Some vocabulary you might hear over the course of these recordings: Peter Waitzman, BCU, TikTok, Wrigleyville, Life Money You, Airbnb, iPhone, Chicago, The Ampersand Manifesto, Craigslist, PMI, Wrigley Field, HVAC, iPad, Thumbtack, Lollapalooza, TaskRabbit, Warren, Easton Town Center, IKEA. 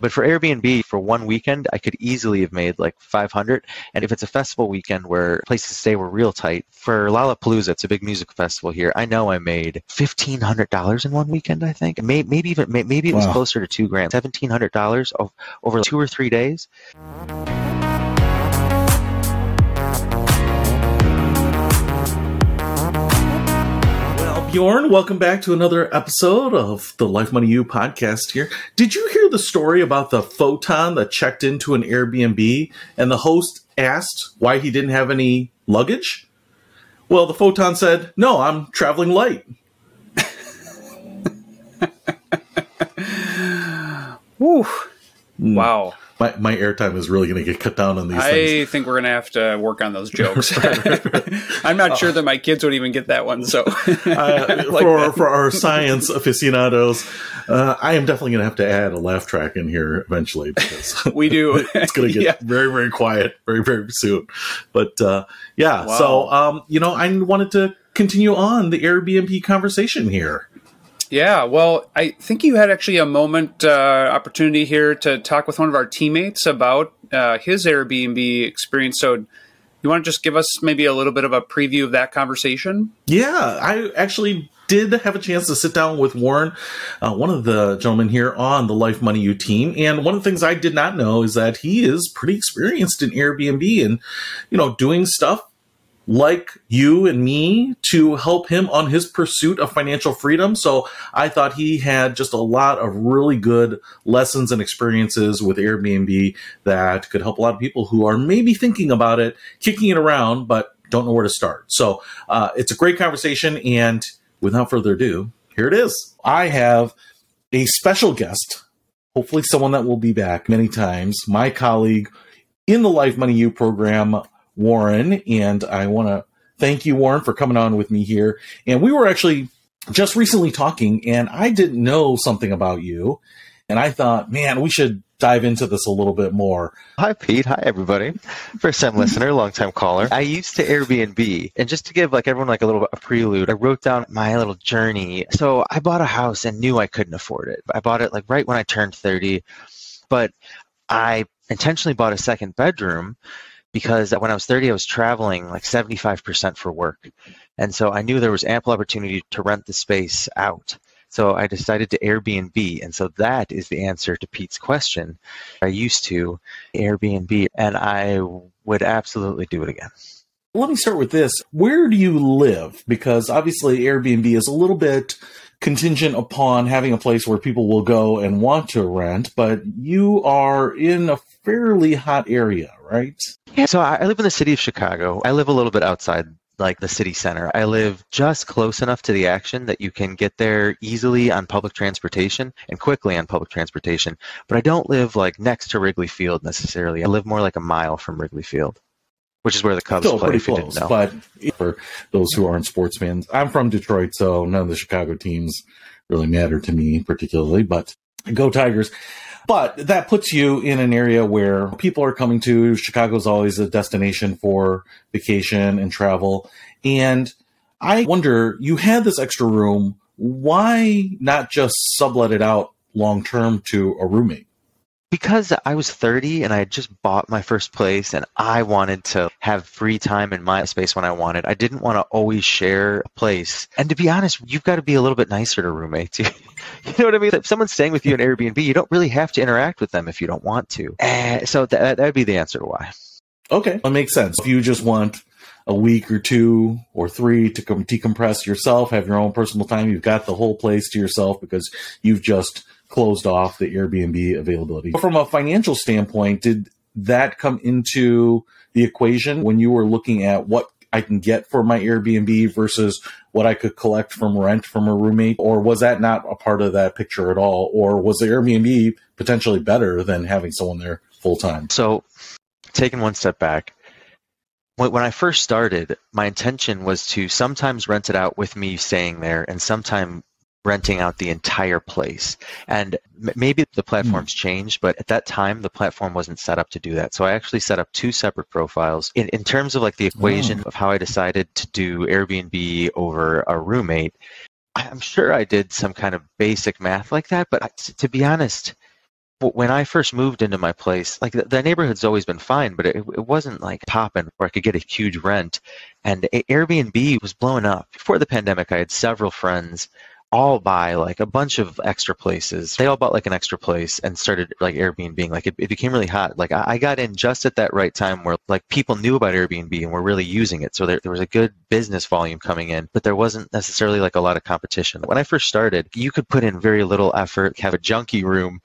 But for Airbnb, for one weekend, I could easily have made like 500. And if it's a festival weekend where places to stay were real tight, for Lollapalooza, it's a big music festival here, I know I made $1,500 in one weekend, I think. Maybe it was closer to $2,000, $1,700 over 2 or 3 days. Warren, welcome back to another episode of the Life Money You podcast here. Did you hear the story about the photon that checked into an Airbnb and the host asked why he didn't have any luggage? Well, the photon said, "No, I'm traveling light." Woo. Wow. My airtime is really going to get cut down on these things. I think we're going to have to work on those jokes. Right. I'm not sure that my kids would even get that one. So, for our science aficionados, I am definitely going to have to add a laugh track in here eventually, because we do. It's going to get very, very quiet very, very soon. But wow. So I wanted to continue on the Airbnb conversation here. Yeah, well, I think you had actually a opportunity here to talk with one of our teammates about his Airbnb experience. So you want to just give us maybe a little bit of a preview of that conversation? Yeah, I actually did have a chance to sit down with Warren, one of the gentlemen here on the Life Money U team. And one of the things I did not know is that he is pretty experienced in Airbnb and, doing stuff like you and me to help him on his pursuit of financial freedom. So I thought he had just a lot of really good lessons and experiences with Airbnb that could help a lot of people who are maybe thinking about it, kicking it around, but don't know where to start. So it's a great conversation. And without further ado, here it is. I have a special guest, hopefully someone that will be back many times, my colleague in the Life Money U program, Warren, and I want to thank you, Warren, for coming on with me here. And we were actually just recently talking, and I didn't know something about you, and I thought, man, we should dive into this a little bit more. Hi, Pete. Hi, everybody. First-time listener, long-time caller. I used to Airbnb, and just to give everyone a little a prelude, I wrote down my little journey. So I bought a house and knew I couldn't afford it. I bought it right when I turned 30, but I intentionally bought a second bedroom because when I was 30, I was traveling 75% for work. And so I knew there was ample opportunity to rent the space out. So I decided to Airbnb. And so that is the answer to Pete's question. I used to Airbnb, and I would absolutely do it again. Let me start with this. Where do you live? Because obviously Airbnb is a little bit contingent upon having a place where people will go and want to rent, but you are in a fairly hot area, right? Yeah, so I live in the city of Chicago. I live a little bit outside the city center. I live just close enough to the action that you can get there easily on public transportation and quickly on public transportation, but I don't live next to Wrigley Field necessarily. I live more a mile from Wrigley Field, which is where the Cubs still play. Still pretty close, but for those who aren't sports fans, I'm from Detroit, so none of the Chicago teams really matter to me particularly, but go Tigers. But that puts you in an area where people are coming to. Chicago's always a destination for vacation and travel. And I wonder, you had this extra room, why not just sublet it out long-term to a roommate? Because I was 30 and I had just bought my first place and I wanted to have free time in my space when I wanted. I didn't want to always share a place. And to be honest, you've got to be a little bit nicer to roommates. You know what I mean? If someone's staying with you in Airbnb, you don't really have to interact with them if you don't want to. So that would be the answer to why. Okay. That makes sense. If you just want a week or two or three to decompress yourself, have your own personal time, you've got the whole place to yourself because you've just closed off the Airbnb availability. From a financial standpoint, did that come into the equation when you were looking at what I can get for my Airbnb versus what I could collect from rent from a roommate? Or was that not a part of that picture at all? Or was the Airbnb potentially better than having someone there full time? So taking one step back, when I first started, my intention was to sometimes rent it out with me staying there and sometimes renting out the entire place. And maybe the platform's changed, but at that time, the platform wasn't set up to do that. So I actually set up two separate profiles. In terms of the equation of how I decided to do Airbnb over a roommate, I'm sure I did some kind of basic math like that. But to be honest, when I first moved into my place, like the neighborhood's always been fine, but it wasn't like popping where I could get a huge rent. And Airbnb was blowing up. Before the pandemic, I had several friends all buy like a bunch of extra places. They all bought like an extra place and started like Airbnb. Like it became really hot. Like I got in just at that right time where like people knew about Airbnb and were really using it. So there was a good business volume coming in, but there wasn't necessarily like a lot of competition. When I first started, you could put in very little effort, have a junky room,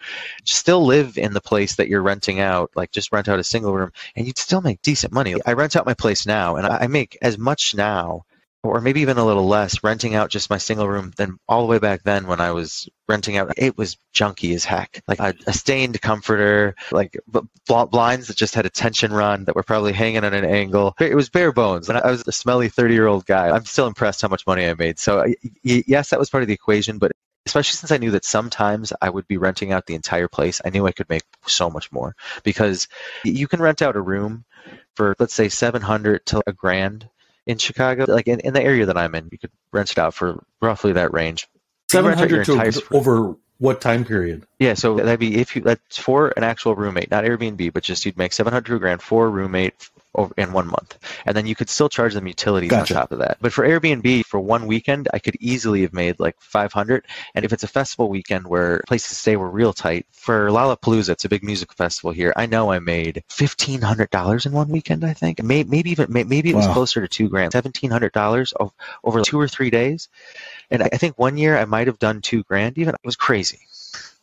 still live in the place that you're renting out, like just rent out a single room and you'd still make decent money. I rent out my place now and I make as much now or maybe even a little less renting out just my single room than all the way back then when I was renting out. It was junky as heck. Like a stained comforter, like blinds that just had a tension run that were probably hanging at an angle. It was bare bones. And I was a smelly 30-year-old guy. I'm still impressed how much money I made. So yes, that was part of the equation, but especially since I knew that sometimes I would be renting out the entire place, I knew I could make so much more because you can rent out a room for, let's say, $700 to $1,000. In Chicago, like in the area that I'm in, you could rent it out for roughly that range. 700 to over what time period? Yeah, so that'd be that's for an actual roommate, not Airbnb, but just you'd make $700 to $1,000 for a roommate in 1 month, and then you could still charge them utilities on top of that. But for Airbnb, for one weekend, I could easily have made like $500. And if it's a festival weekend where places to stay were real tight, for Lollapalooza, it's a big music festival here. I know I made $1,500 in 1 weekend. I think maybe it was closer to $2,000, $1,700 over 2 or 3 days. And I think 1 year I might have done $2,000. Even it was crazy.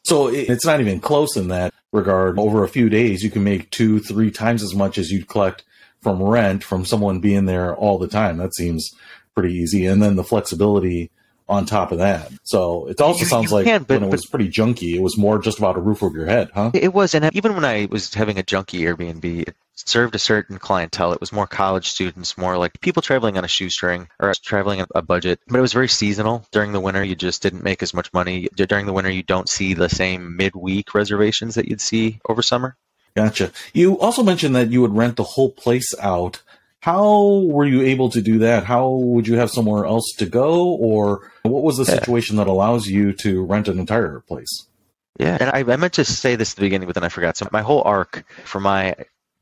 So it's not even close in that regard. Over a few days, you can make 2-3 times as much as you'd collect from rent from someone being there all the time. That seems pretty easy. And then the flexibility on top of that. So it also sounds like it was pretty junky. It was more just about a roof over your head, huh? It was. And even when I was having a junky Airbnb, it served a certain clientele. It was more college students, more like people traveling on a shoestring or traveling on a budget. But it was very seasonal. During the winter, you just didn't make as much money. During the winter, you don't see the same midweek reservations that you'd see over summer. Gotcha. You also mentioned that you would rent the whole place out. How were you able to do that? How would you have somewhere else to go? Or what was the situation that allows you to rent an entire place? Yeah, and I meant to say this at the beginning, but then I forgot. So my whole arc for my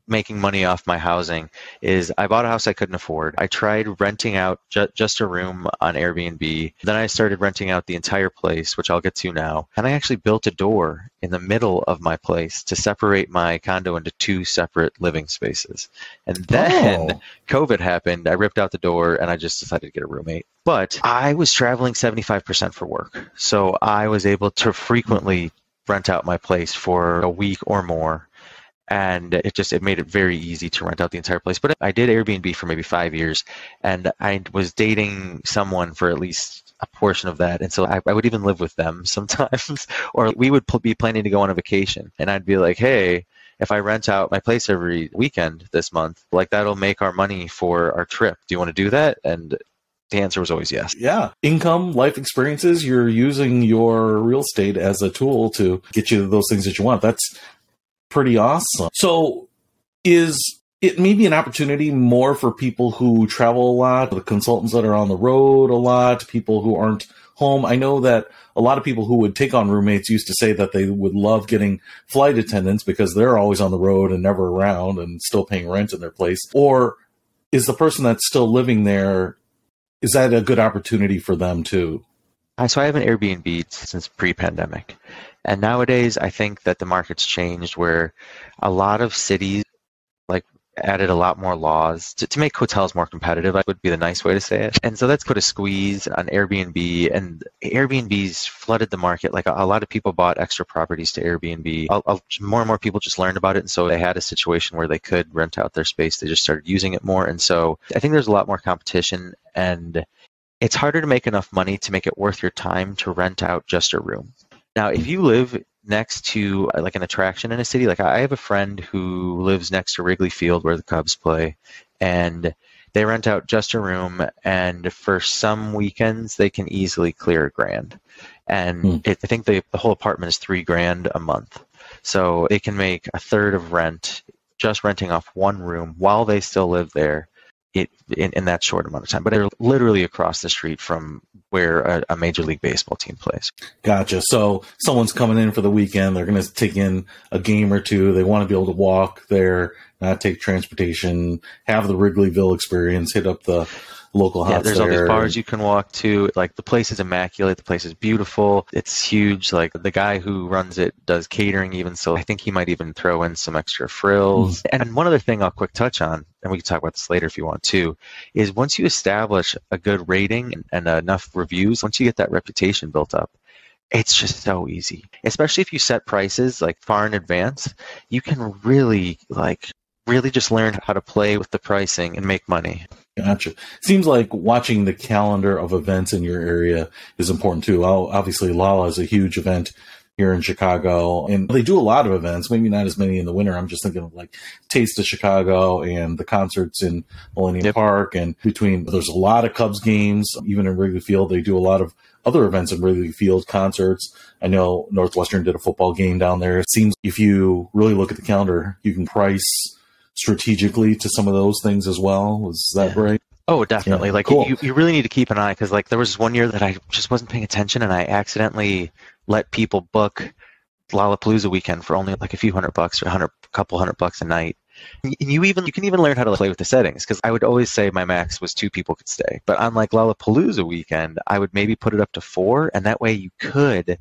making money off my housing is I bought a house I couldn't afford. I tried renting out just a room on Airbnb. Then I started renting out the entire place, which I'll get to now. And I actually built a door in the middle of my place to separate my condo into 2 separate living spaces. And then COVID happened. I ripped out the door and I just decided to get a roommate. But I was traveling 75% for work. So I was able to frequently rent out my place for a week or more. And it made it very easy to rent out the entire place. But I did Airbnb for maybe 5 years, and I was dating someone for at least a portion of that. And so I would even live with them sometimes, or we would be planning to go on a vacation. And I'd be like, hey, if I rent out my place every weekend this month, like that'll make our money for our trip. Do you want to do that? And the answer was always yes. Yeah. Income, life experiences, you're using your real estate as a tool to get you those things that you want. That's pretty awesome. So is it maybe an opportunity more for people who travel a lot, the consultants that are on the road a lot, people who aren't home? I know that a lot of people who would take on roommates used to say that they would love getting flight attendants because they're always on the road and never around and still paying rent in their place. Or is the person that's still living there, is that a good opportunity for them too? So I have an Airbnb since pre-pandemic. And nowadays, I think that the market's changed where a lot of cities added a lot more laws to make hotels more competitive, would be the nice way to say it. And so that's put a squeeze on Airbnb, and Airbnb's flooded the market. Like a lot of people bought extra properties to Airbnb. More and more people just learned about it. And so they had a situation where they could rent out their space. They just started using it more. And so I think there's a lot more competition, and it's harder to make enough money to make it worth your time to rent out just a room. Now, if you live next to an attraction in a city, like I have a friend who lives next to Wrigley Field where the Cubs play, and they rent out just a room, and for some weekends, they can easily clear $1,000. And I think the whole apartment is $3,000 a month. So they can make a third of rent just renting off one room while they still live there. it in that short amount of time. But they're literally across the street from where a Major League Baseball team plays. Gotcha. So someone's coming in for the weekend. They're going to take in a game or two. They want to be able to walk there, not take transportation, have the Wrigleyville experience, hit up the local house. Yeah, there's all these bars you can walk to. Like, the place is immaculate. The place is beautiful. It's huge. Like, the guy who runs it does catering even, so I think he might even throw in some extra frills. And one other thing I'll quick touch on, and we can talk about this later if you want to, is once you establish a good rating and enough reviews, once you get that reputation built up, it's just so easy. Especially if you set prices like far in advance, you can really just learn how to play with the pricing and make money. Gotcha. Seems like watching the calendar of events in your area is important too. Obviously, Lala is a huge event here in Chicago, and they do a lot of events, maybe not as many in the winter. I'm just thinking of like Taste of Chicago and the concerts in Millennium Park, and between there's a lot of Cubs games, even in Wrigley Field. They do a lot of other events in Wrigley Field, concerts. I know Northwestern did a football game down there. It seems if you really look at the calendar, you can price strategically to some of those things as well. Is that right? Oh, definitely. Yeah, like cool. you really need to keep an eye, because like there was one year that I just wasn't paying attention and I accidentally let people book Lollapalooza weekend for only like a few $100 or a couple hundred bucks a night. And you can even learn how to play with the settings, because I would always say my max was 2 people could stay. But on like Lollapalooza weekend, I would maybe put it up to 4, and that way you could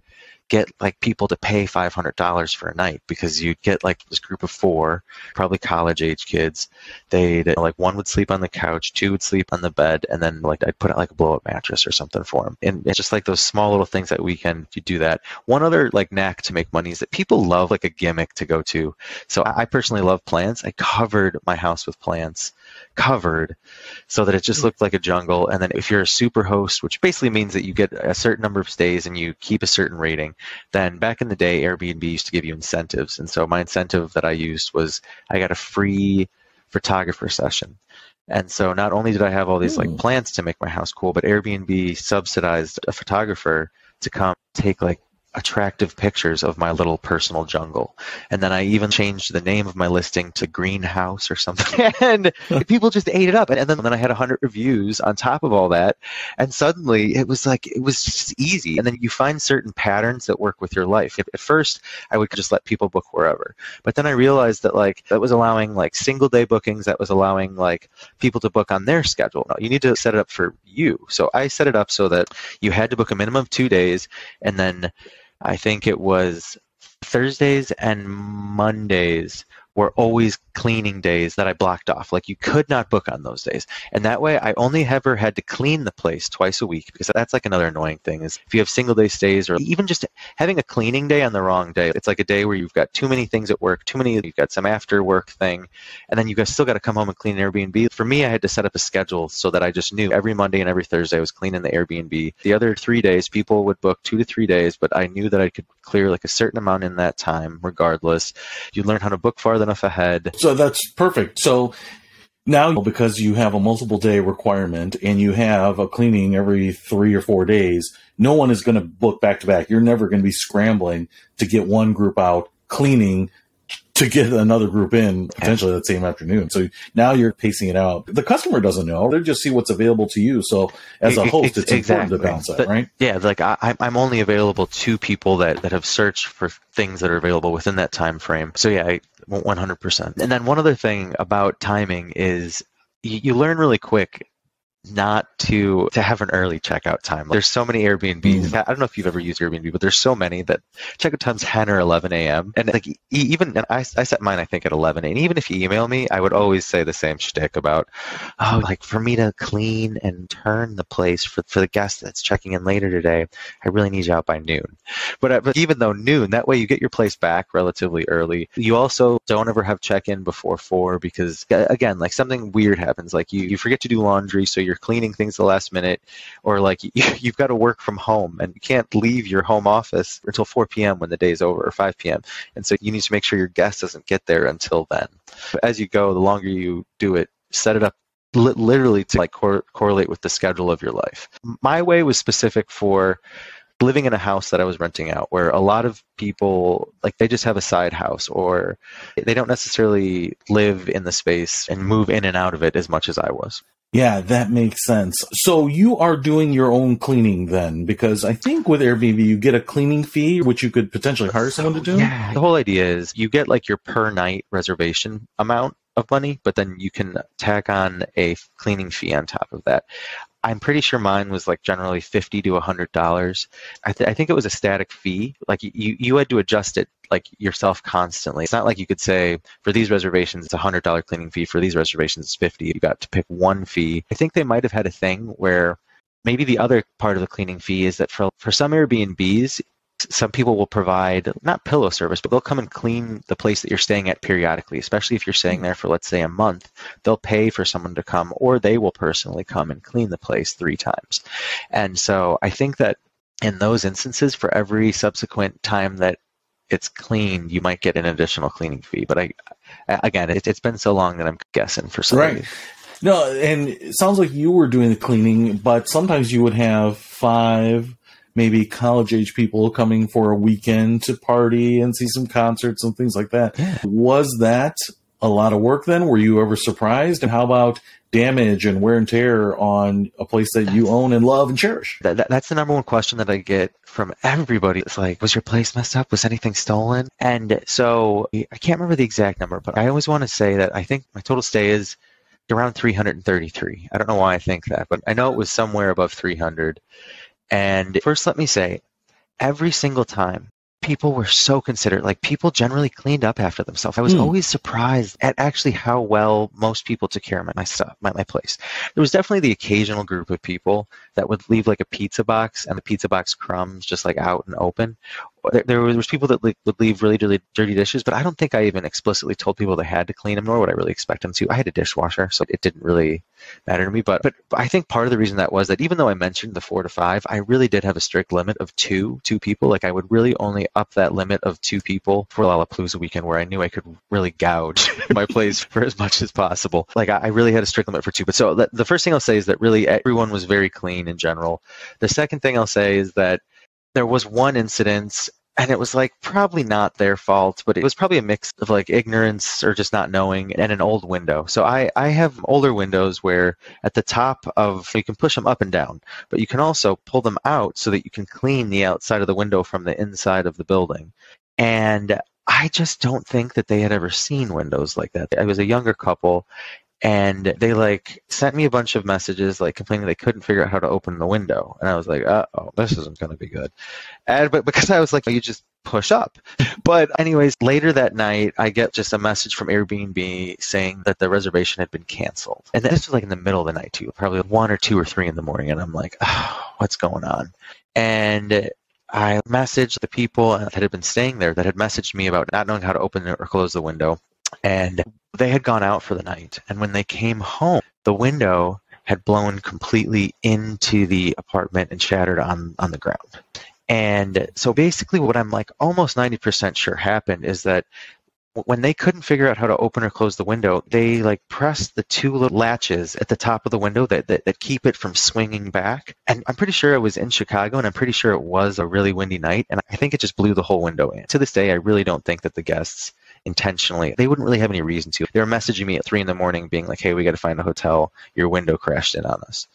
get like people to pay $500 for a night, because you'd get like this group of 4, probably college age kids. They'd like, one would sleep on the couch, 2 would sleep on the bed, and then like I'd put out like a blow up mattress or something for them. And it's just like those small little things that weekend, you do that. One other like knack to make money is that people love like a gimmick to go to. So I personally love plants. I covered my house with plants, so that it just looked like a jungle. And then if you're a super host, which basically means that you get a certain number of stays and you keep a certain rating, then back in the day, Airbnb used to give you incentives. And so my incentive that I used was I got a free photographer session. And so not only did I have all these like plans to make my house cool, but Airbnb subsidized a photographer to come take like attractive pictures of my little personal jungle. And then I even changed the name of my listing to Greenhouse or something. And people just ate it up. And then I had 100 reviews on top of all that. And suddenly it was just easy. And then you find certain patterns that work with your life. At first, I would just let people book wherever. But then I realized that like that was allowing like single day bookings. That was allowing like people to book on their schedule. No, you need to set it up for you. So I set it up so that you had to book a minimum of 2 days, and then I think it was Thursdays and Mondays were always cleaning days that I blocked off. Like you could not book on those days. And that way I only ever had to clean the place twice a week, because that's like another annoying thing is if you have single day stays or even just having a cleaning day on the wrong day, it's like a day where you've got too many things at work, you've got some after work thing, and then you guys still got to come home and clean an Airbnb. For me, I had to set up a schedule so that I just knew every Monday and every Thursday I was cleaning the Airbnb. The other 3 days, people would book 2 to 3 days, but I knew that I could clear like a certain amount in that time regardless. You learn how to book farther enough ahead. So that's perfect. So now, because you have a multiple day requirement and you have a cleaning every 3 or 4 days, no one is going to book back to back. You're never going to be scrambling to get one group out cleaning to get another group in potentially that same afternoon. So now you're pacing it out. The customer doesn't know. They just see what's available to you. So as a host, it's important to bounce that, right? Yeah. Like I'm only available to people that have searched for things that are available within that time frame. So yeah, 100%. And then one other thing about timing is you learn really quick not to have an early checkout time. There's so many Airbnbs. I don't know if you've ever used Airbnb, but there's so many that checkout time's 10 or 11 a.m. And like and I set mine, I think, at 11. And even if you email me, I would always say the same shtick about, like for me to clean and turn the place for the guest that's checking in later today, I really need you out by noon. But even though noon, that way you get your place back relatively early. You also don't ever have check-in before 4 because, again, like something weird happens. Like you forget to do laundry, so you're cleaning things the last minute, or like you've got to work from home and you can't leave your home office until 4 p.m. when the day's over, or 5 p.m. And so you need to make sure your guest doesn't get there until then. But as you go, the longer you do it, set it up literally to like correlate with the schedule of your life. My way was specific for living in a house that I was renting out, where a lot of people, like, they just have a side house, or they don't necessarily live in the space and move in and out of it as much as I was. Yeah, that makes sense. So you are doing your own cleaning then, because I think with Airbnb, you get a cleaning fee, which you could potentially hire someone to do. Yeah. The whole idea is you get like your per night reservation amount of money, but then you can tack on a cleaning fee on top of that. I'm pretty sure mine was like generally $50 to $100. I think it was a static fee. Like you had to adjust it like yourself constantly. It's not like you could say for these reservations, it's $100 cleaning fee. For these reservations, it's $50. You got to pick one fee. I think they might've had a thing where maybe the other part of the cleaning fee is that for some Airbnbs, some people will provide not pillow service, but they'll come and clean the place that you're staying at periodically, especially if you're staying there for, let's say, a month. They'll pay for someone to come, or they will personally come and clean the place 3 times. And so I think that in those instances, for every subsequent time that it's cleaned, you might get an additional cleaning fee. But it's been so long that I'm guessing for some reason. Right. No, and it sounds like you were doing the cleaning, but sometimes you would have 5 maybe college-age people coming for a weekend to party and see some concerts and things like that. Yeah. Was that a lot of work then? Were you ever surprised? And how about damage and wear and tear on a place that you own and love and cherish? That's the number one question that I get from everybody. It's like, was your place messed up? Was anything stolen? And so I can't remember the exact number, but I always want to say that I think my total stay is around 333. I don't know why I think that, but I know it was somewhere above 300. And first, let me say, every single time, people were so considerate. Like, people generally cleaned up after themselves. I was always surprised at actually how well most people took care of my stuff, my place. There was definitely the occasional group of people that would leave like a pizza box and the pizza box crumbs just like out and open. There was people that would leave really, really dirty dishes, but I don't think I even explicitly told people they had to clean them, nor would I really expect them to. I had a dishwasher, so it didn't really matter to me. But I think part of the reason that was that even though I mentioned the 4 to 5, I really did have a strict limit of two people. Like, I would really only up that limit of 2 people for Lollapalooza weekend, where I knew I could really gouge my place for as much as possible. Like, I really had a strict limit for 2. But so the first thing I'll say is that really everyone was very clean in general. The second thing I'll say is that there was one incident, and it was like probably not their fault, but it was probably a mix of like ignorance or just not knowing and an old window. So I have older windows where at the top of, you can push them up and down, but you can also pull them out so that you can clean the outside of the window from the inside of the building. And I just don't think that they had ever seen windows like that. I was a younger couple, and they like sent me a bunch of messages like complaining they couldn't figure out how to open the window. And I was like, uh-oh, this isn't going to be good. But because I was like, you just push up. But anyways, later that night, I get just a message from Airbnb saying that the reservation had been canceled. And this was like in the middle of the night too, probably 1 or 2 or 3 in the morning. And I'm like, what's going on? And I messaged the people that had been staying there that had messaged me about not knowing how to open or close the window. And they had gone out for the night. And when they came home, the window had blown completely into the apartment and shattered on the ground. And so basically what I'm like almost 90% sure happened is that when they couldn't figure out how to open or close the window, they like pressed the 2 little latches at the top of the window that keep it from swinging back. And I'm pretty sure I was in Chicago, and I'm pretty sure it was a really windy night. And I think it just blew the whole window in. To this day, I really don't think that the guests intentionally, they wouldn't really have any reason to. They were messaging me at 3 a.m. being like, hey, we got to find a hotel. Your window crashed in on us.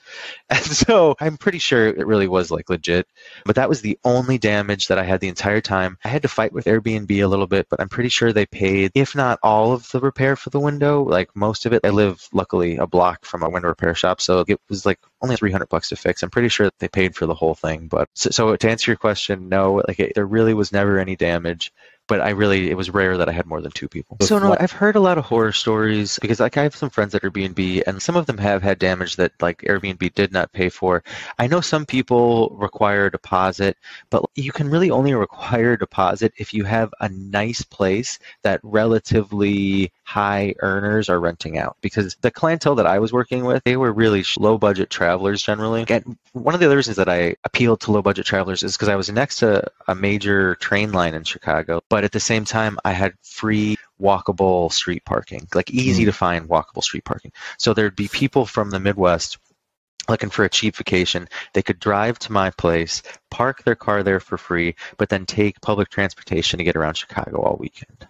And so I'm pretty sure it really was like legit, but that was the only damage that I had the entire time. I had to fight with Airbnb a little bit, but I'm pretty sure they paid, if not all of the repair for the window, like most of it. I live luckily a block from a window repair shop, so it was like only $300 to fix. I'm pretty sure that they paid for the whole thing. But so to answer your question, no, like there really was never any damage. But it was rare that I had more than 2 people. So no, I've heard a lot of horror stories because like I have some friends at Airbnb, and some of them have had damage that like Airbnb did not pay for. I know some people require a deposit, but you can really only require a deposit if you have a nice place that relatively high earners are renting out. Because the clientele that I was working with, they were really low budget travelers generally. And one of the other reasons that I appealed to low budget travelers is because I was next to a major train line in Chicago. But at the same time, I had free walkable street parking, like easy to find walkable street parking. So there'd be people from the Midwest looking for a cheap vacation, they could drive to my place, park their car there for free, but then take public transportation to get around Chicago all weekend.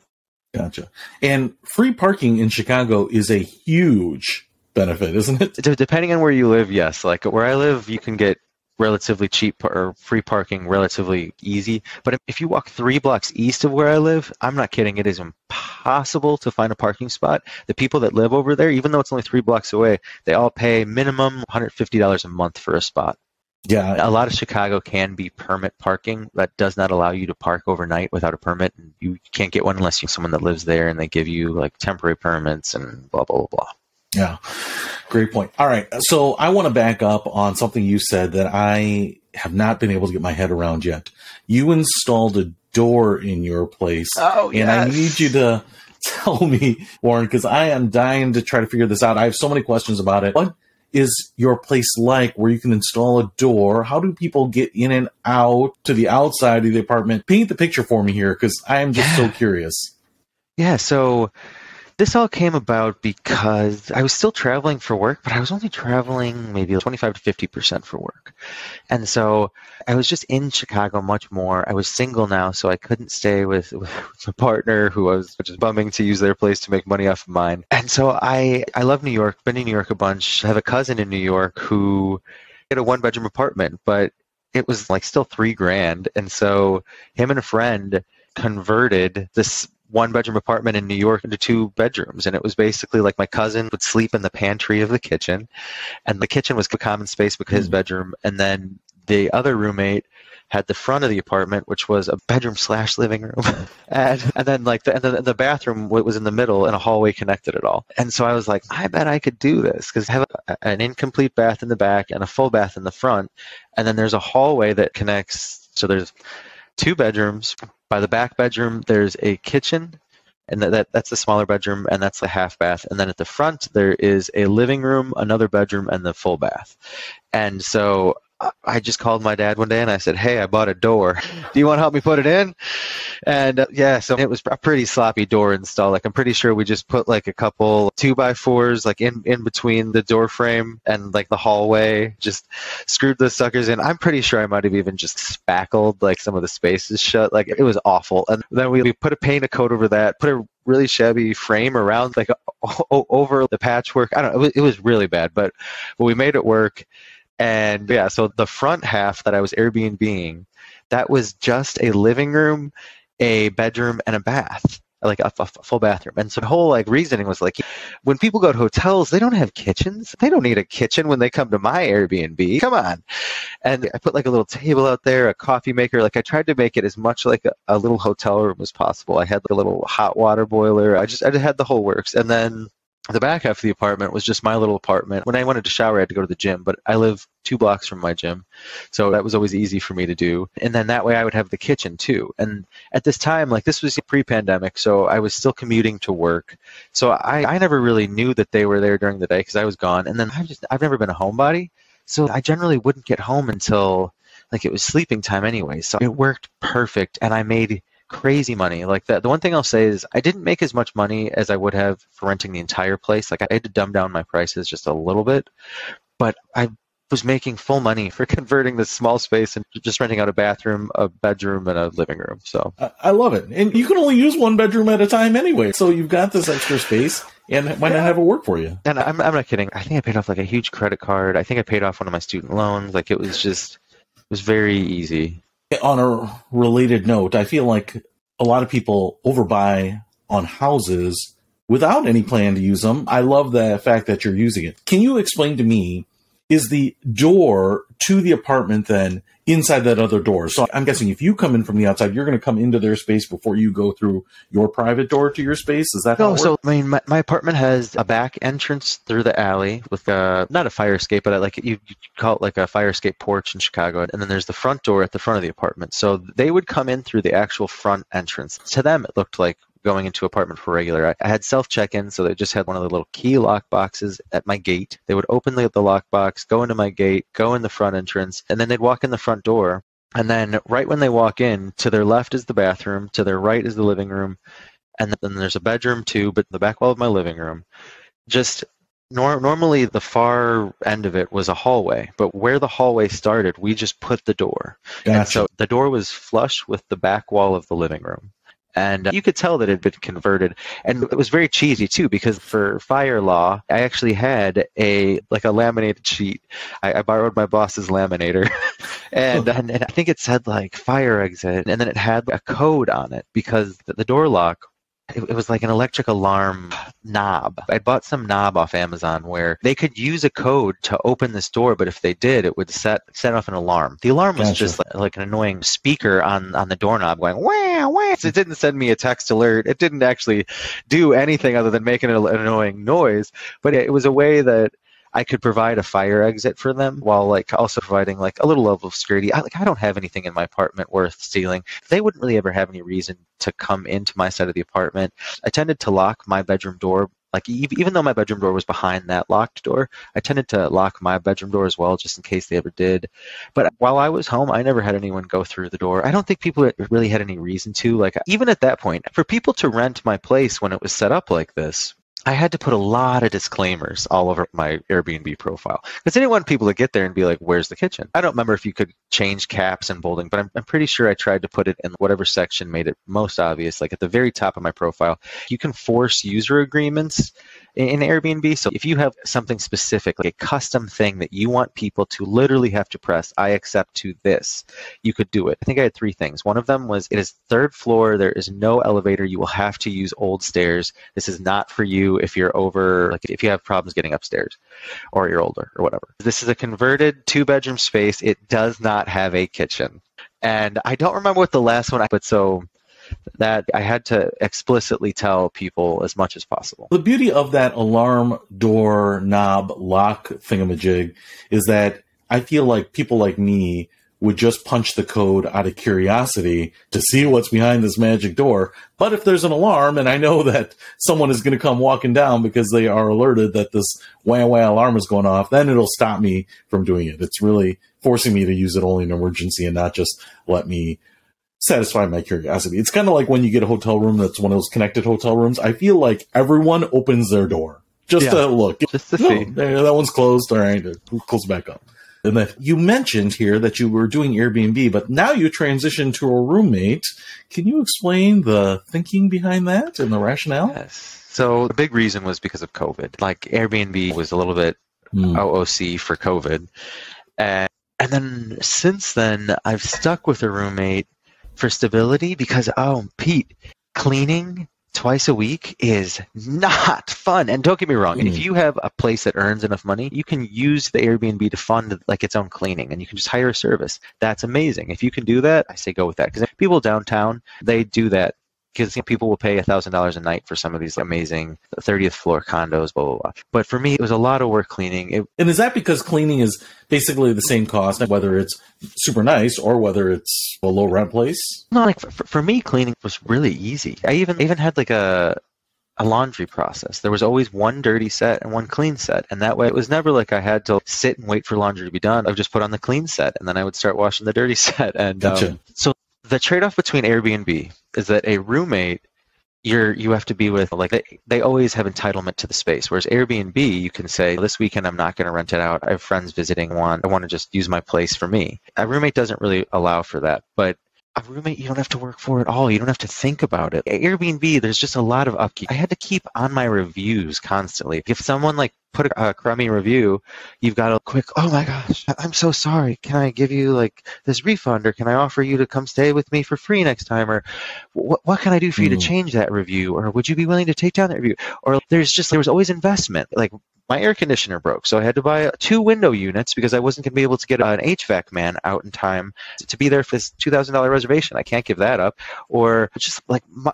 Gotcha. And free parking in Chicago is a huge benefit, isn't it? Depending on where you live, yes. Like where I live, you can get relatively cheap or free parking relatively easy. But if you walk 3 blocks east of where I live, I'm not kidding, it is impossible to find a parking spot. The people that live over there, even though it's only 3 blocks away, they all pay minimum $150 a month for a spot. Yeah. A lot of Chicago can be permit parking. That does not allow you to park overnight without a permit. And you can't get one unless you're someone that lives there and they give you like temporary permits and blah, blah, blah, blah. Yeah. Great point. All right. So I want to back up on something you said that I have not been able to get my head around yet. You installed a door in your place. Oh, yeah. And I need you to tell me, Warren, because I am dying to try to figure this out. I have so many questions about it. What is your place like where you can install a door? How do people get in and out to the outside of the apartment? Paint the picture for me here because I am just so curious. Yeah. So this all came about because I was still traveling for work, but I was only traveling maybe 25 to 50% for work. And so I was just in Chicago much more. I was single now, so I couldn't stay with a partner who I was just bumming to use their place to make money off of mine. And so I love New York, been in New York a bunch, have a cousin in New York who had a 1-bedroom apartment, but it was like still $3,000. And so him and a friend converted this 1-bedroom apartment in New York into 2 bedrooms. And it was basically like my cousin would sleep in the pantry of the kitchen, and the kitchen was a common space with his bedroom. And then the other roommate had the front of the apartment, which was a bedroom/living room. and then the bathroom was in the middle and a hallway connected it all. And so I was like, I bet I could do this, because I have an incomplete bath in the back and a full bath in the front. And then there's a hallway that connects. So there's 2 bedrooms. By the back bedroom, there's a kitchen, and that's the smaller bedroom, and that's the half bath. And then at the front, there is a living room, another bedroom, and the full bath. And so I just called my dad one day, and I said, hey, I bought a door. Do you want to help me put it in? And so it was a pretty sloppy door install. Like, I'm pretty sure we just put like a couple 2x4s like in between the door frame and like the hallway, just screwed those suckers in. I'm pretty sure I might have even just spackled like some of the spaces shut. Like, it was awful. And then we put a coat over that, put a really shabby frame around like over the patchwork. I don't know. It was really bad, but we made it work. And yeah, so the front half that I was Airbnb-ing, that was just a living room, a bedroom, and a bath, like a full bathroom. And so the whole like reasoning was like, when people go to hotels, they don't have kitchens. They don't need a kitchen when they come to my Airbnb. Come on. And I put like a little table out there, a coffee maker. Like, I tried to make it as much like a little hotel room as possible. I had like a little hot water boiler. I just had the whole works. And then the back half of the apartment was just my little apartment. When I wanted to shower, I had to go to the gym, but I live 2 blocks from my gym, so that was always easy for me to do. And then that way I would have the kitchen too. And at this time, like, this was pre-pandemic, so I was still commuting to work. So I never really knew that they were there during the day because I was gone. And then I've never been a homebody, so I generally wouldn't get home until like it was sleeping time anyway. So it worked perfect, and I made crazy money. Like, that the one thing I'll say is I didn't make as much money as I would have for renting the entire place. Like, I had to dumb down my prices just a little bit, but I was making full money for converting this small space and just renting out a bathroom, a bedroom, and a living room. So I love it. And you can only use 1 bedroom at a time anyway, so you've got this extra space. And why not have it work for you? And I'm not kidding. I think I paid off like a huge credit card. I think I paid off one of my student loans. Like, it was very easy. On a related note, I feel like a lot of people overbuy on houses without any plan to use them. I love the fact that you're using it. Can you explain to me, is the door to the apartment then inside that other door? So I'm guessing if you come in from the outside, you're going to come into their space before you go through your private door to your space. Is that how it works? So, I mean, my apartment has a back entrance through the alley with not a fire escape, but like you call it like a fire escape porch in Chicago. And then there's the front door at the front of the apartment. So they would come in through the actual front entrance. To them, it looked like going into apartment for regular. I had self-check-in, so they just had one of the little key lock boxes at my gate. They would open the lock box, go into my gate, go in the front entrance, and then they'd walk in the front door. And then right when they walk in, to their left is the bathroom, to their right is the living room, and then there's a bedroom too, but the back wall of my living room. Just Normally, the far end of it was a hallway, but where the hallway started, we just put the door. Gotcha. And so the door was flush with the back wall of the living room. And you could tell that it had been converted. And it was very cheesy, too, because for fire law, I actually had a laminated sheet. I borrowed my boss's laminator. and I think it said, fire exit. And then it had a code on it because the door lock, it was like an electric alarm knob. I bought some knob off Amazon where they could use a code to open this door, but if they did, it would set off an alarm. The alarm was Gotcha. Just like an annoying speaker on the doorknob going, wah, wah. It didn't send me a text alert. It didn't actually do anything other than making an annoying noise, but it was a way that I could provide a fire exit for them while also providing a little level of security. I don't have anything in my apartment worth stealing. They wouldn't really ever have any reason to come into my side of the apartment. I tended to lock my bedroom door. Even though my bedroom door was behind that locked door, I tended to lock my bedroom door as well, just in case they ever did. But while I was home, I never had anyone go through the door. I don't think people really had any reason to. Even at that point, for people to rent my place when it was set up like this, I had to put a lot of disclaimers all over my Airbnb profile because I didn't want people to get there and be like, where's the kitchen? I don't remember if you could change caps and bolding, but I'm pretty sure I tried to put it in whatever section made it most obvious. At the very top of my profile, you can force user agreements in Airbnb. So if you have something specific, a custom thing that you want people to literally have to press, I accept to this, you could do it. I think I had three things. One of them was, it is third floor. There is no elevator. You will have to use old stairs. This is not for you if you're over, if you have problems getting upstairs or you're older or whatever. This is a converted 2-bedroom space. It does not have a kitchen. And I don't remember what the last one, but so that I had to explicitly tell people as much as possible. The beauty of that alarm door knob lock thingamajig is that I feel like people like me would just punch the code out of curiosity to see what's behind this magic door. But if there's an alarm and I know that someone is going to come walking down because they are alerted that this wah-wah alarm is going off, then it'll stop me from doing it. It's really forcing me to use it only in emergency and not just let me satisfy my curiosity. It's kind of like when you get a hotel room that's one of those connected hotel rooms. I feel like everyone opens their door just to look. Just to see. That one's closed. All right, close back up. And then you mentioned here that you were doing Airbnb, but now you transitioned to a roommate. Can you explain the thinking behind that and the rationale? Yes. So the big reason was because of COVID. Airbnb was a little bit OOC for COVID. And then since then, I've stuck with a roommate for stability because, Pete, cleaning twice a week is not fun. And don't get me wrong, if you have a place that earns enough money, you can use the Airbnb to fund its own cleaning, and you can just hire a service. That's amazing. If you can do that, I say go with that, because people downtown, they do that because people will pay $1,000 a night for some of these amazing 30th floor condos, blah, blah, blah. But for me, it was a lot of work cleaning. And is that because cleaning is basically the same cost, whether it's super nice or whether it's a low rent place? No, for me, cleaning was really easy. I even had a laundry process. There was always one dirty set and one clean set. And that way it was never I had to sit and wait for laundry to be done. I would just put on the clean set and then I would start washing the dirty set. And Gotcha. So the trade-off between Airbnb is that a roommate, you have to be with, they always have entitlement to the space. Whereas Airbnb, you can say, this weekend I'm not going to rent it out. I have friends visiting one. I want to just use my place for me. A roommate doesn't really allow for that. But a roommate, you don't have to work for at all. You don't have to think about it. At Airbnb, there's just a lot of upkeep. I had to keep on my reviews constantly. If someone put a crummy review, you've got a quick, oh my gosh, I'm so sorry. Can I give you this refund, or can I offer you to come stay with me for free next time? Or what can I do for you to change that review? Or would you be willing to take down that review? Or there was always investment. My air conditioner broke, so I had to buy 2 window units because I wasn't going to be able to get an HVAC man out in time to be there for this $2,000 reservation. I can't give that up. Or just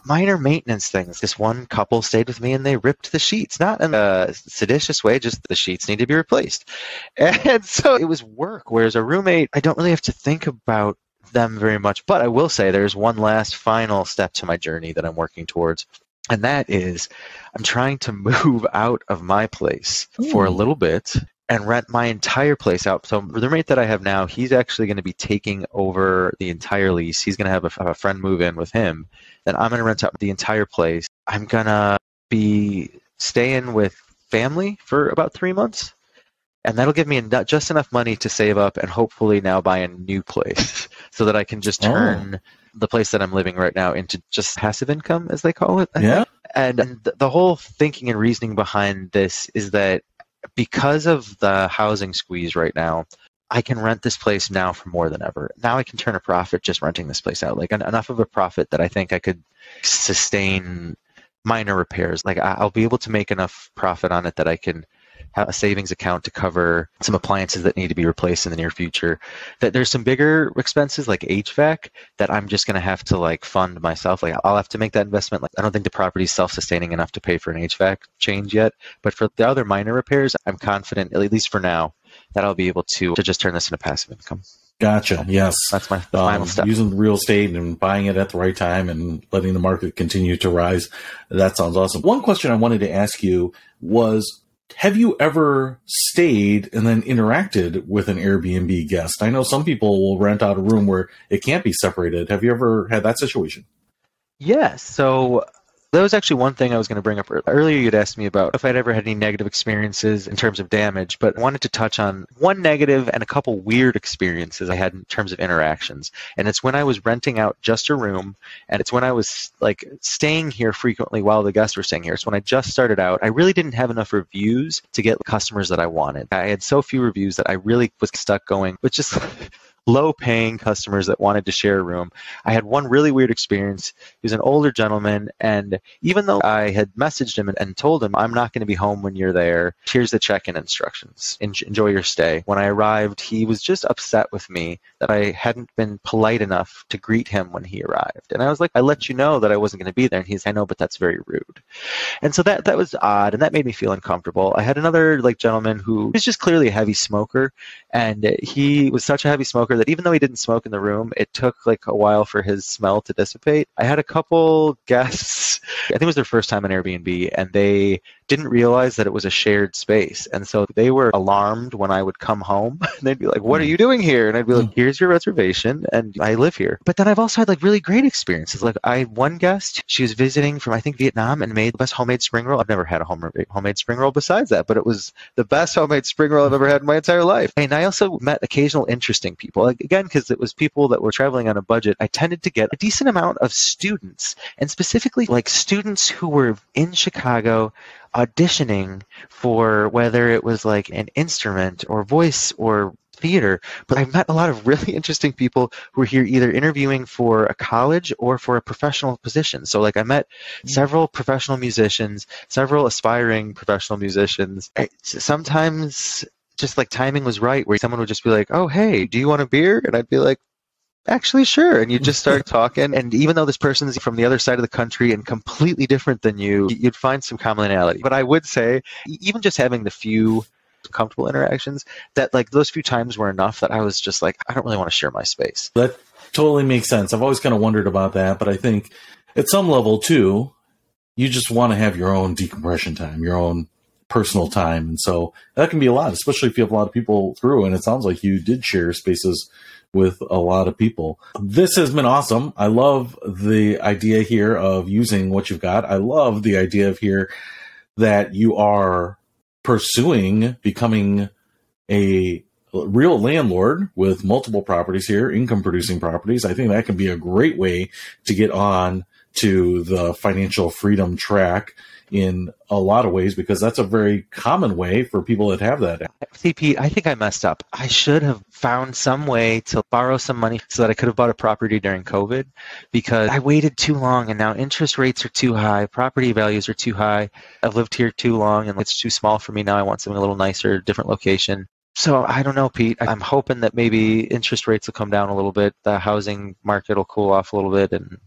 minor maintenance things. This one couple stayed with me and they ripped the sheets. Not in a seditious way, just the sheets need to be replaced. And so it was work, whereas a roommate, I don't really have to think about them very much. But I will say there's one last final step to my journey that I'm working towards. And that is, I'm trying to move out of my place for a little bit and rent my entire place out. So the roommate that I have now, he's actually going to be taking over the entire lease. He's going to have a friend move in with him. Then I'm going to rent out the entire place. I'm going to be staying with family for about 3 months. And that'll give me just enough money to save up and hopefully now buy a new place so that I can just turn the place that I'm living right now into just passive income, as they call it. Yeah. And the whole thinking and reasoning behind this is that because of the housing squeeze right now, I can rent this place now for more than ever. Now I can turn a profit just renting this place out, like enough of a profit that I think I could sustain minor repairs. Like I'll be able to make enough profit on it that I can have a savings account to cover some appliances that need to be replaced in the near future. That there's some bigger expenses like HVAC that I'm just going to have to like fund myself. Like I'll have to make that investment. Like I don't think the property is self-sustaining enough to pay for an HVAC change yet. But for the other minor repairs, I'm confident, at least for now, that I'll be able to just turn this into passive income. Gotcha. Yes. That's my final step. Using real estate and buying it at the right time and letting the market continue to rise. That sounds awesome. One question I wanted to ask you was, have you ever stayed and then interacted with an Airbnb guest? I know some people will rent out a room where it can't be separated. Have you ever had that situation? Yes. So that was actually one thing I was going to bring up earlier. You'd asked me about if I'd ever had any negative experiences in terms of damage, but I wanted to touch on one negative and a couple weird experiences I had in terms of interactions. And it's when I was renting out just a room, and it's when I was like staying here frequently while the guests were staying here. So when I just started out, I really didn't have enough reviews to get customers that I wanted. I had so few reviews that I really was stuck going with just low-paying customers that wanted to share a room. I had one really weird experience. He was an older gentleman, and even though I had messaged him and told him, I'm not going to be home when you're there, here's the check-in instructions. Enjoy your stay. When I arrived, he was just upset with me that I hadn't been polite enough to greet him when he arrived. And I was like, I let you know that I wasn't going to be there. And he's, I know, but that's very rude. And so that was odd, and that made me feel uncomfortable. I had another gentleman who was just clearly a heavy smoker, and he was such a heavy smoker that even though he didn't smoke in the room, it took a while for his smell to dissipate. I had a couple guests, I think it was their first time on Airbnb, and they didn't realize that it was a shared space. And so they were alarmed when I would come home. And they'd be like, what are you doing here? And I'd be like, here's your reservation, and I live here. But then I've also had really great experiences. One guest, she was visiting from, I think, Vietnam and made the best homemade spring roll. I've never had a homemade spring roll besides that, but it was the best homemade spring roll I've ever had in my entire life. And I also met occasional interesting people. Again, because it was people that were traveling on a budget, I tended to get a decent amount of students, and specifically students who were in Chicago auditioning for whether it was an instrument or voice or theater. But I've met a lot of really interesting people who are here either interviewing for a college or for a professional position. So I met several professional musicians, several aspiring professional musicians. Sometimes just timing was right, where someone would just be like, oh, hey, do you want a beer? And I'd be like, actually, sure. And you just start talking. And even though this person's from the other side of the country and completely different than you, you'd find some commonality. But I would say, even just having the few comfortable interactions, that those few times were enough that I was just I don't really want to share my space. That totally makes sense. I've always kind of wondered about that. But I think at some level, too, you just want to have your own decompression time, your own personal time. And so that can be a lot, especially if you have a lot of people through. And it sounds like you did share spaces with a lot of people. This has been awesome. I love the idea here of using what you've got. I love the idea of here that you are pursuing becoming a real landlord with multiple properties here, income producing properties. I think that can be a great way to get on to the financial freedom track in a lot of ways, because that's a very common way for people that have that. CP, I think I messed up. I should have found some way to borrow some money so that I could have bought a property during COVID, because I waited too long, and now interest rates are too high, property values are too high. I've lived here too long, and it's too small for me now. I want something a little nicer, different location. So I don't know, Pete. I'm hoping that maybe interest rates will come down a little bit. The housing market will cool off a little bit, and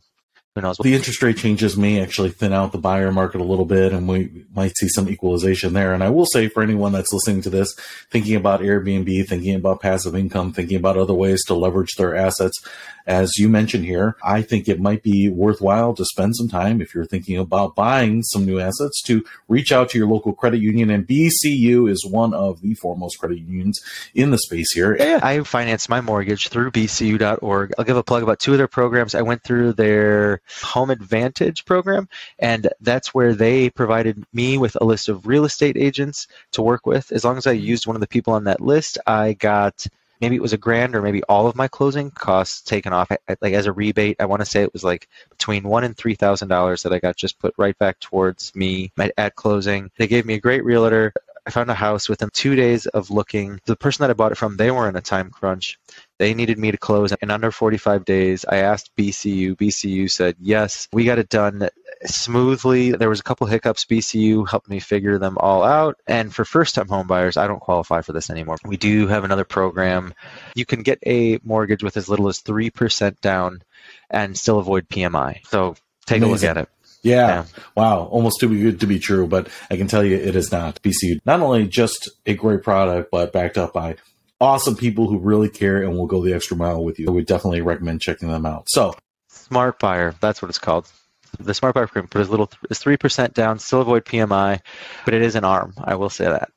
the interest rate changes may actually thin out the buyer market a little bit, and we might see some equalization there. And I will say, for anyone that's listening to this, thinking about Airbnb, thinking about passive income, thinking about other ways to leverage their assets, as you mentioned here, I think it might be worthwhile to spend some time, if you're thinking about buying some new assets, to reach out to your local credit union. And BCU is one of the foremost credit unions in the space here. Yeah, I financed my mortgage through BCU.org. I'll give a plug about two of their programs. I went through their Home Advantage program, and that's where they provided me with a list of real estate agents to work with. As long as I used one of the people on that list, I got maybe it was $1,000 or maybe all of my closing costs taken off. Like as a rebate, I want to say it was like between $1,000 and $3,000 that I got just put right back towards me at closing. They gave me a great realtor. I found a house within 2 days of looking. The person that I bought it from, they were in a time crunch. They needed me to close in under 45 days. I asked BCU. BCU said, yes, we got it done smoothly. There was a couple hiccups. BCU helped me figure them all out. And for first-time home buyers, I don't qualify for this anymore. We do have another program. You can get a mortgage with as little as 3% down and still avoid PMI. So take a look at it. Yeah. Wow. Almost too good to be true, but I can tell you it is not. BCU, not only just a great product, but backed up by awesome people who really care and will go the extra mile with you. I would definitely recommend checking them out. So Smart Buyer, that's what it's called. The Smart Buyer program, put as little as 3% down, still avoid PMI, but it is an ARM. I will say that.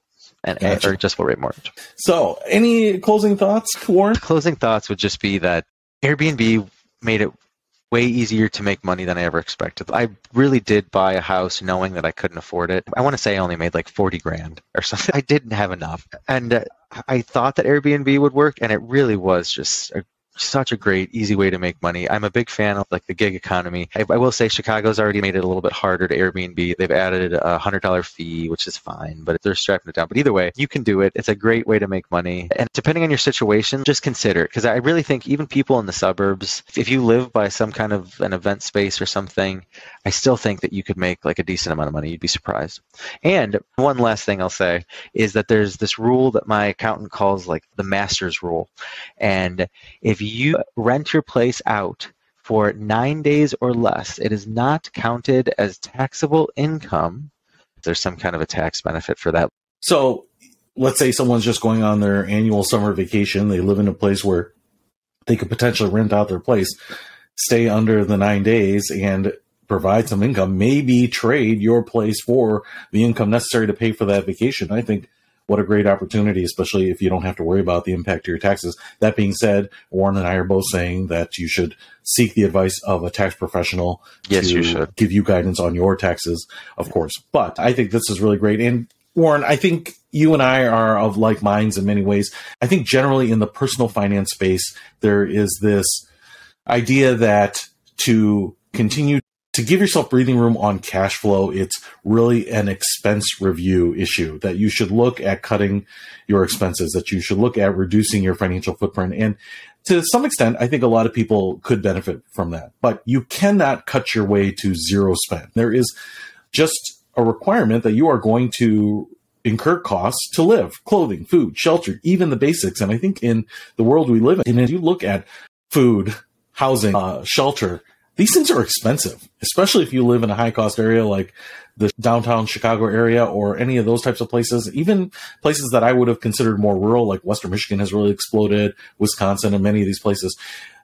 And gotcha. Or just for rate mortgage. So any closing thoughts, Warren? Closing thoughts would just be that Airbnb made it way easier to make money than I ever expected. I really did buy a house knowing that I couldn't afford it. I want to say I only made like $40,000 or something. I didn't have enough. And I thought that Airbnb would work, and it really was just such a great, easy way to make money. I'm a big fan of like the gig economy. I will say Chicago's already made it a little bit harder to Airbnb. They've added a $100 fee, which is fine, but they're strapping it down. But either way, you can do it. It's a great way to make money. And depending on your situation, just consider it. Because I really think even people in the suburbs, if you live by some kind of an event space or something, I still think that you could make like a decent amount of money. You'd be surprised. And one last thing I'll say is that there's this rule that my accountant calls like the master's rule. And if you rent your place out for 9 days or less, it is not counted as taxable income. There's some kind of a tax benefit for that. So let's say someone's just going on their annual summer vacation. They live in a place where they could potentially rent out their place, stay under the 9 days, and provide some income, maybe trade your place for the income necessary to pay for that vacation. I think what a great opportunity, especially if you don't have to worry about the impact to your taxes. That being said, Warren and I are both saying that you should seek the advice of a tax professional to give you guidance on your taxes, of course. But I think this is really great. And Warren, I think you and I are of like minds in many ways. I think generally in the personal finance space, there is this idea that to continue to give yourself breathing room on cash flow, it's really an expense review issue, that you should look at cutting your expenses, that you should look at reducing your financial footprint. And to some extent, I think a lot of people could benefit from that. But you cannot cut your way to zero spend. There is just a requirement that you are going to incur costs to live: clothing, food, shelter, even the basics. And I think in the world we live in, if you look at food, housing, shelter, these things are expensive, especially if you live in a high-cost area like the downtown Chicago area or any of those types of places. Even places that I would have considered more rural, like Western Michigan, has really exploded, Wisconsin, and many of these places.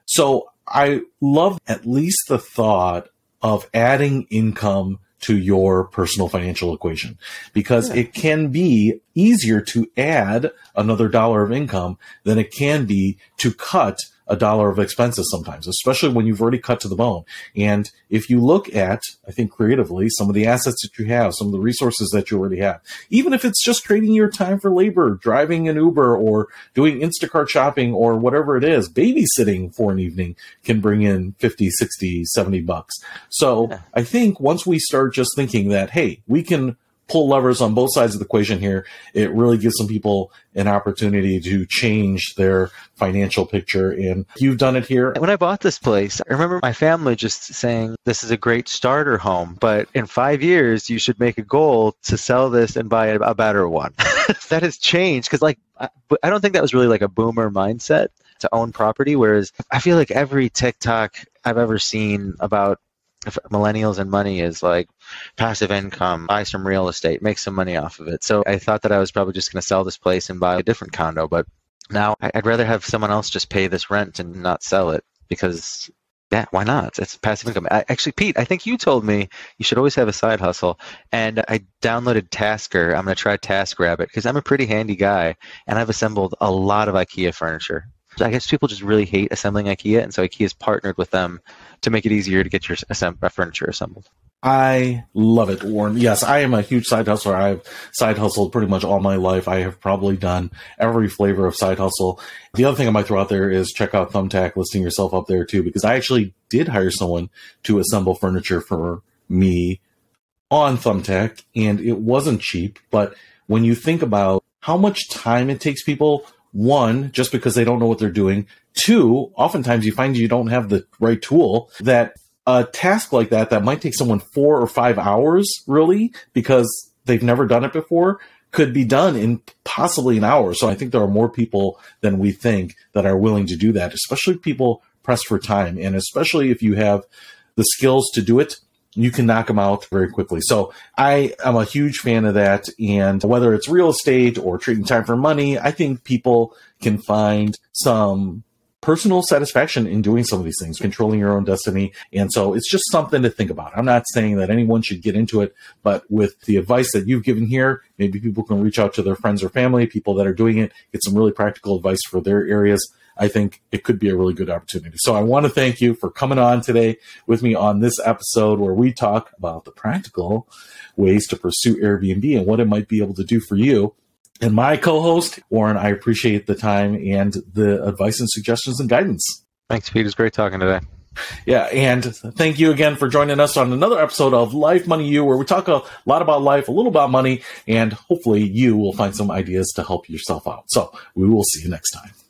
So I love at least the thought of adding income to your personal financial equation, because it can be easier to add another dollar of income than it can be to cut a dollar of expenses sometimes, especially when you've already cut to the bone. And if you look at, I think creatively, some of the assets that you have, some of the resources that you already have, even if it's just trading your time for labor, driving an Uber or doing Instacart shopping or whatever it is, babysitting for an evening can bring in $50, $60, $70. So I think once we start just thinking that, hey, we can pull levers on both sides of the equation here, it really gives some people an opportunity to change their financial picture. And you've done it here. When I bought this place, I remember my family just saying, this is a great starter home, but in 5 years, you should make a goal to sell this and buy a better one. That has changed, because like, I don't think that was really like a boomer mindset to own property. Whereas I feel like every TikTok I've ever seen about millennials and money is like passive income, buy some real estate, make some money off of it. So I thought that I was probably just going to sell this place and buy a different condo, but now I'd rather have someone else just pay this rent and not sell it, because why not? It's passive income. Actually, Pete, I think you told me you should always have a side hustle, and I downloaded Tasker. I'm going to try TaskRabbit because I'm a pretty handy guy, and I've assembled a lot of IKEA furniture. I guess people just really hate assembling IKEA, and so IKEA's partnered with them to make it easier to get your furniture assembled. I love it, Warren. Yes, I am a huge side hustler. I've side hustled pretty much all my life. I have probably done every flavor of side hustle. The other thing I might throw out there is check out Thumbtack, listing yourself up there too, because I actually did hire someone to assemble furniture for me on Thumbtack, and it wasn't cheap. But when you think about how much time it takes people, one, just because they don't know what they're doing. Two, oftentimes you find you don't have the right tool. That a task like that, that might take someone 4 or 5 hours, really, because they've never done it before, could be done in possibly an hour. So I think there are more people than we think that are willing to do that, especially people pressed for time. And especially if you have the skills to do it, you can knock them out very quickly. So I am a huge fan of that. And whether it's real estate or trading time for money, I think people can find some personal satisfaction in doing some of these things, controlling your own destiny. And so it's just something to think about. I'm not saying that anyone should get into it, but with the advice that you've given here, maybe people can reach out to their friends or family, people that are doing it, get some really practical advice for their areas. I think it could be a really good opportunity. So I want to thank you for coming on today with me on this episode where we talk about the practical ways to pursue Airbnb and what it might be able to do for you. And my co-host, Warren, I appreciate the time and the advice and suggestions and guidance. Thanks, Pete. It's great talking today. Yeah, and thank you again for joining us on another episode of Life Money You, where we talk a lot about life, a little about money, and hopefully you will find some ideas to help yourself out. So we will see you next time.